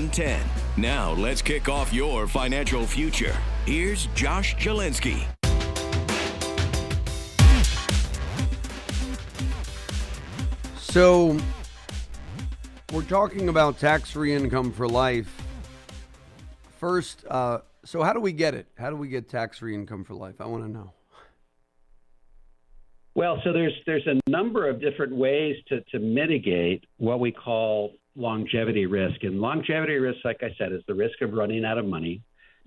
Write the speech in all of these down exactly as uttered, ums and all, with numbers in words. one zero. Now, let's kick off your financial future. Here's Josh Jalinski. So, we're talking about tax-free income for life. First, uh, so how do we get it? How do we get tax-free income for life? I want to know. Well, so there's there's a number of different ways to, to mitigate what we call longevity risk. And longevity risk, like I said, is the risk of running out of money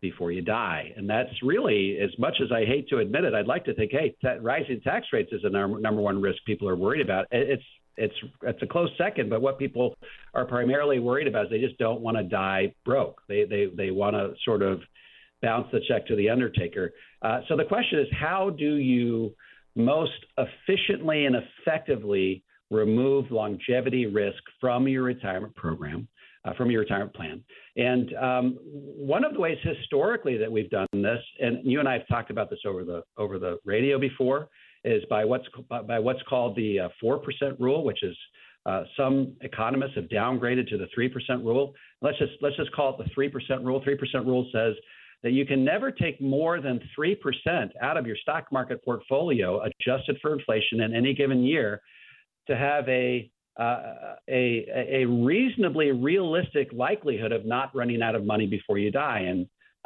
before you die. And that's really, as much as I hate to admit it, I'd like to think, hey, t- rising tax rates is the number, number one risk people are worried about. It's It's it's a close second, but what people are primarily worried about is they just don't want to die broke. They they they want to sort of bounce the check to the undertaker. Uh, so the question is, how do you most efficiently and effectively remove longevity risk from your retirement program, uh, from your retirement plan? And um, one of the ways historically that we've done this, and you and I have talked about this over the over the radio before, is by what's by what's called the uh, four percent rule, which is uh, some economists have downgraded to the three percent rule. Let's just let's just call it the three percent rule. three percent rule says that you can never take more than three percent out of your stock market portfolio adjusted for inflation in any given year to have a uh, a a reasonably realistic likelihood of not running out of money before you die. And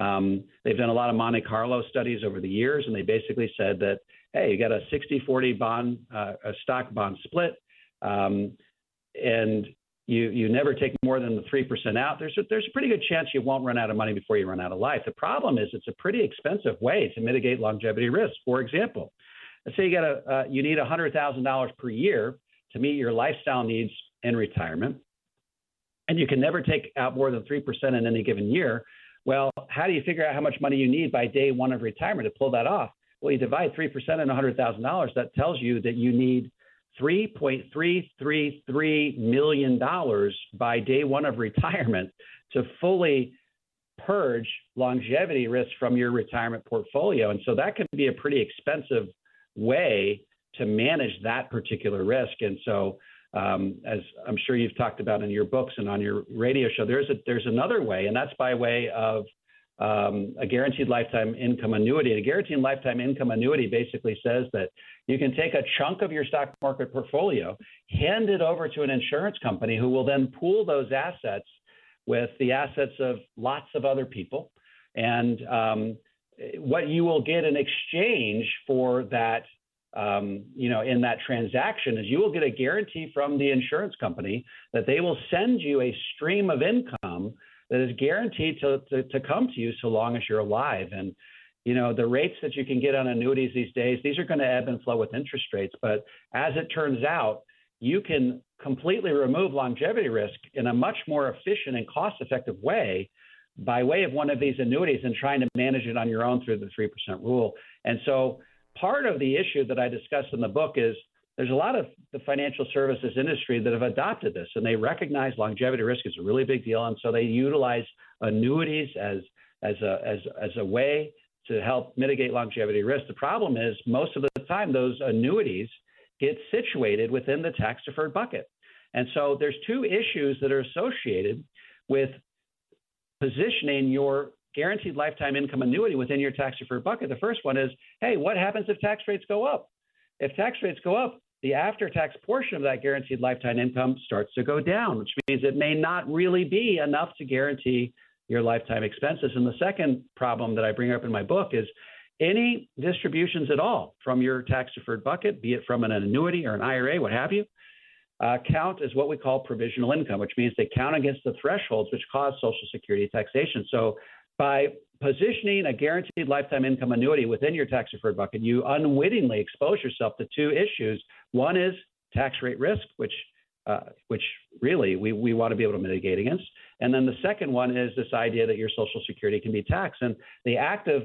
um, they've done a lot of Monte Carlo studies over the years, and they basically said that, hey, you got a sixty forty bond, uh, a stock bond split, um, and you you never take more than the three percent out. There's a, there's a pretty good chance you won't run out of money before you run out of life. The problem is it's a pretty expensive way to mitigate longevity risk. For example, let's say you got a uh, you need one hundred thousand dollars per year to meet your lifestyle needs in retirement, and you can never take out more than three percent in any given year. Well, how do you figure out how much money you need by day one of retirement to pull that off? Well, you divide three percent and one hundred thousand dollars. That tells you that you need three point three three three million dollars by day one of retirement to fully purge longevity risk from your retirement portfolio. And so that can be a pretty expensive way to manage that particular risk. And so um, as I'm sure you've talked about in your books and on your radio show, there's a, there's another way, and that's by way of Um, a guaranteed lifetime income annuity. And a guaranteed lifetime income annuity basically says that you can take a chunk of your stock market portfolio, hand it over to an insurance company who will then pool those assets with the assets of lots of other people. And um, what you will get in exchange for that, um, you know, in that transaction is you will get a guarantee from the insurance company that they will send you a stream of income that is guaranteed to, to, to come to you so long as you're alive. And, you know, the rates that you can get on annuities these days, these are going to ebb and flow with interest rates. But as it turns out, you can completely remove longevity risk in a much more efficient and cost-effective way by way of one of these annuities and trying to manage it on your own through the three percent rule. And so part of the issue that I discuss in the book is there's a lot of the financial services industry that have adopted this, and they recognize longevity risk is a really big deal, and so they utilize annuities as as a as, as a way to help mitigate longevity risk. The problem is most of the time those annuities get situated within the tax deferred bucket, and so there's two issues that are associated with positioning your guaranteed lifetime income annuity within your tax deferred bucket. The first one is, hey, what happens if tax rates go up? If tax rates go up, the after-tax portion of that guaranteed lifetime income starts to go down, which means it may not really be enough to guarantee your lifetime expenses. And the second problem that I bring up in my book is any distributions at all from your tax-deferred bucket, be it from an annuity or an I R A, what have you, uh, count as what we call provisional income, which means they count against the thresholds which cause Social Security taxation. So by positioning a guaranteed lifetime income annuity within your tax deferred bucket, you unwittingly expose yourself to two issues. One is tax rate risk, which uh, which really we, we want to be able to mitigate against. And then the second one is this idea that your Social Security can be taxed. And the act of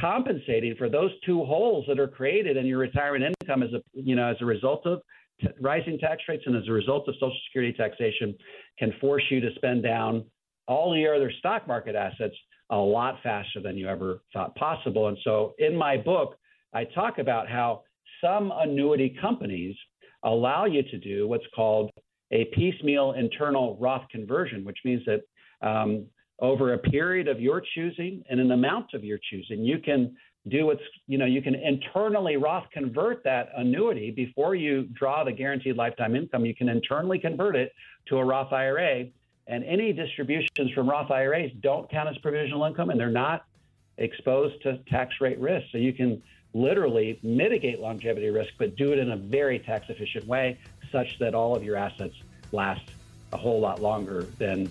compensating for those two holes that are created in your retirement income as a, you know, as a result of t- rising tax rates and as a result of Social Security taxation can force you to spend down all your other stock market assets a lot faster than you ever thought possible. And so in my book, I talk about how some annuity companies allow you to do what's called a piecemeal internal Roth conversion, which means that um, over a period of your choosing and an amount of your choosing, you can do what's, you know, you can internally Roth convert that annuity before you draw the guaranteed lifetime income. You can internally convert it to a Roth I R A, and any distributions from Roth I R As don't count as provisional income, and they're not exposed to tax rate risk. So you can literally mitigate longevity risk, but do it in a very tax efficient way such that all of your assets last a whole lot longer than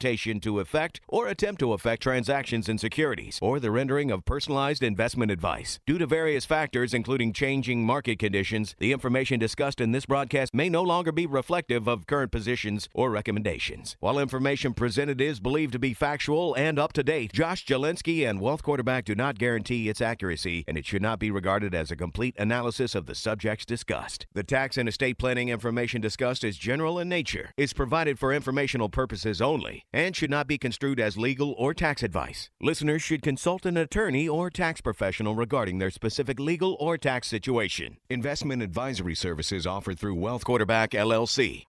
to effect or attempt to effect transactions in securities or the rendering of personalized investment advice. Due to various factors, including changing market conditions, the information discussed in this broadcast may no longer be reflective of current positions or recommendations. While information presented is believed to be factual and up to date, Josh Jalinski and Wealth Quarterback do not guarantee its accuracy, and it should not be regarded as a complete analysis of the subjects discussed. The tax and estate planning information discussed is general in nature, is provided for informational purposes only, and should not be construed as legal or tax advice. Listeners should consult an attorney or tax professional regarding their specific legal or tax situation. Investment advisory services offered through Wealth Quarterback, L L C.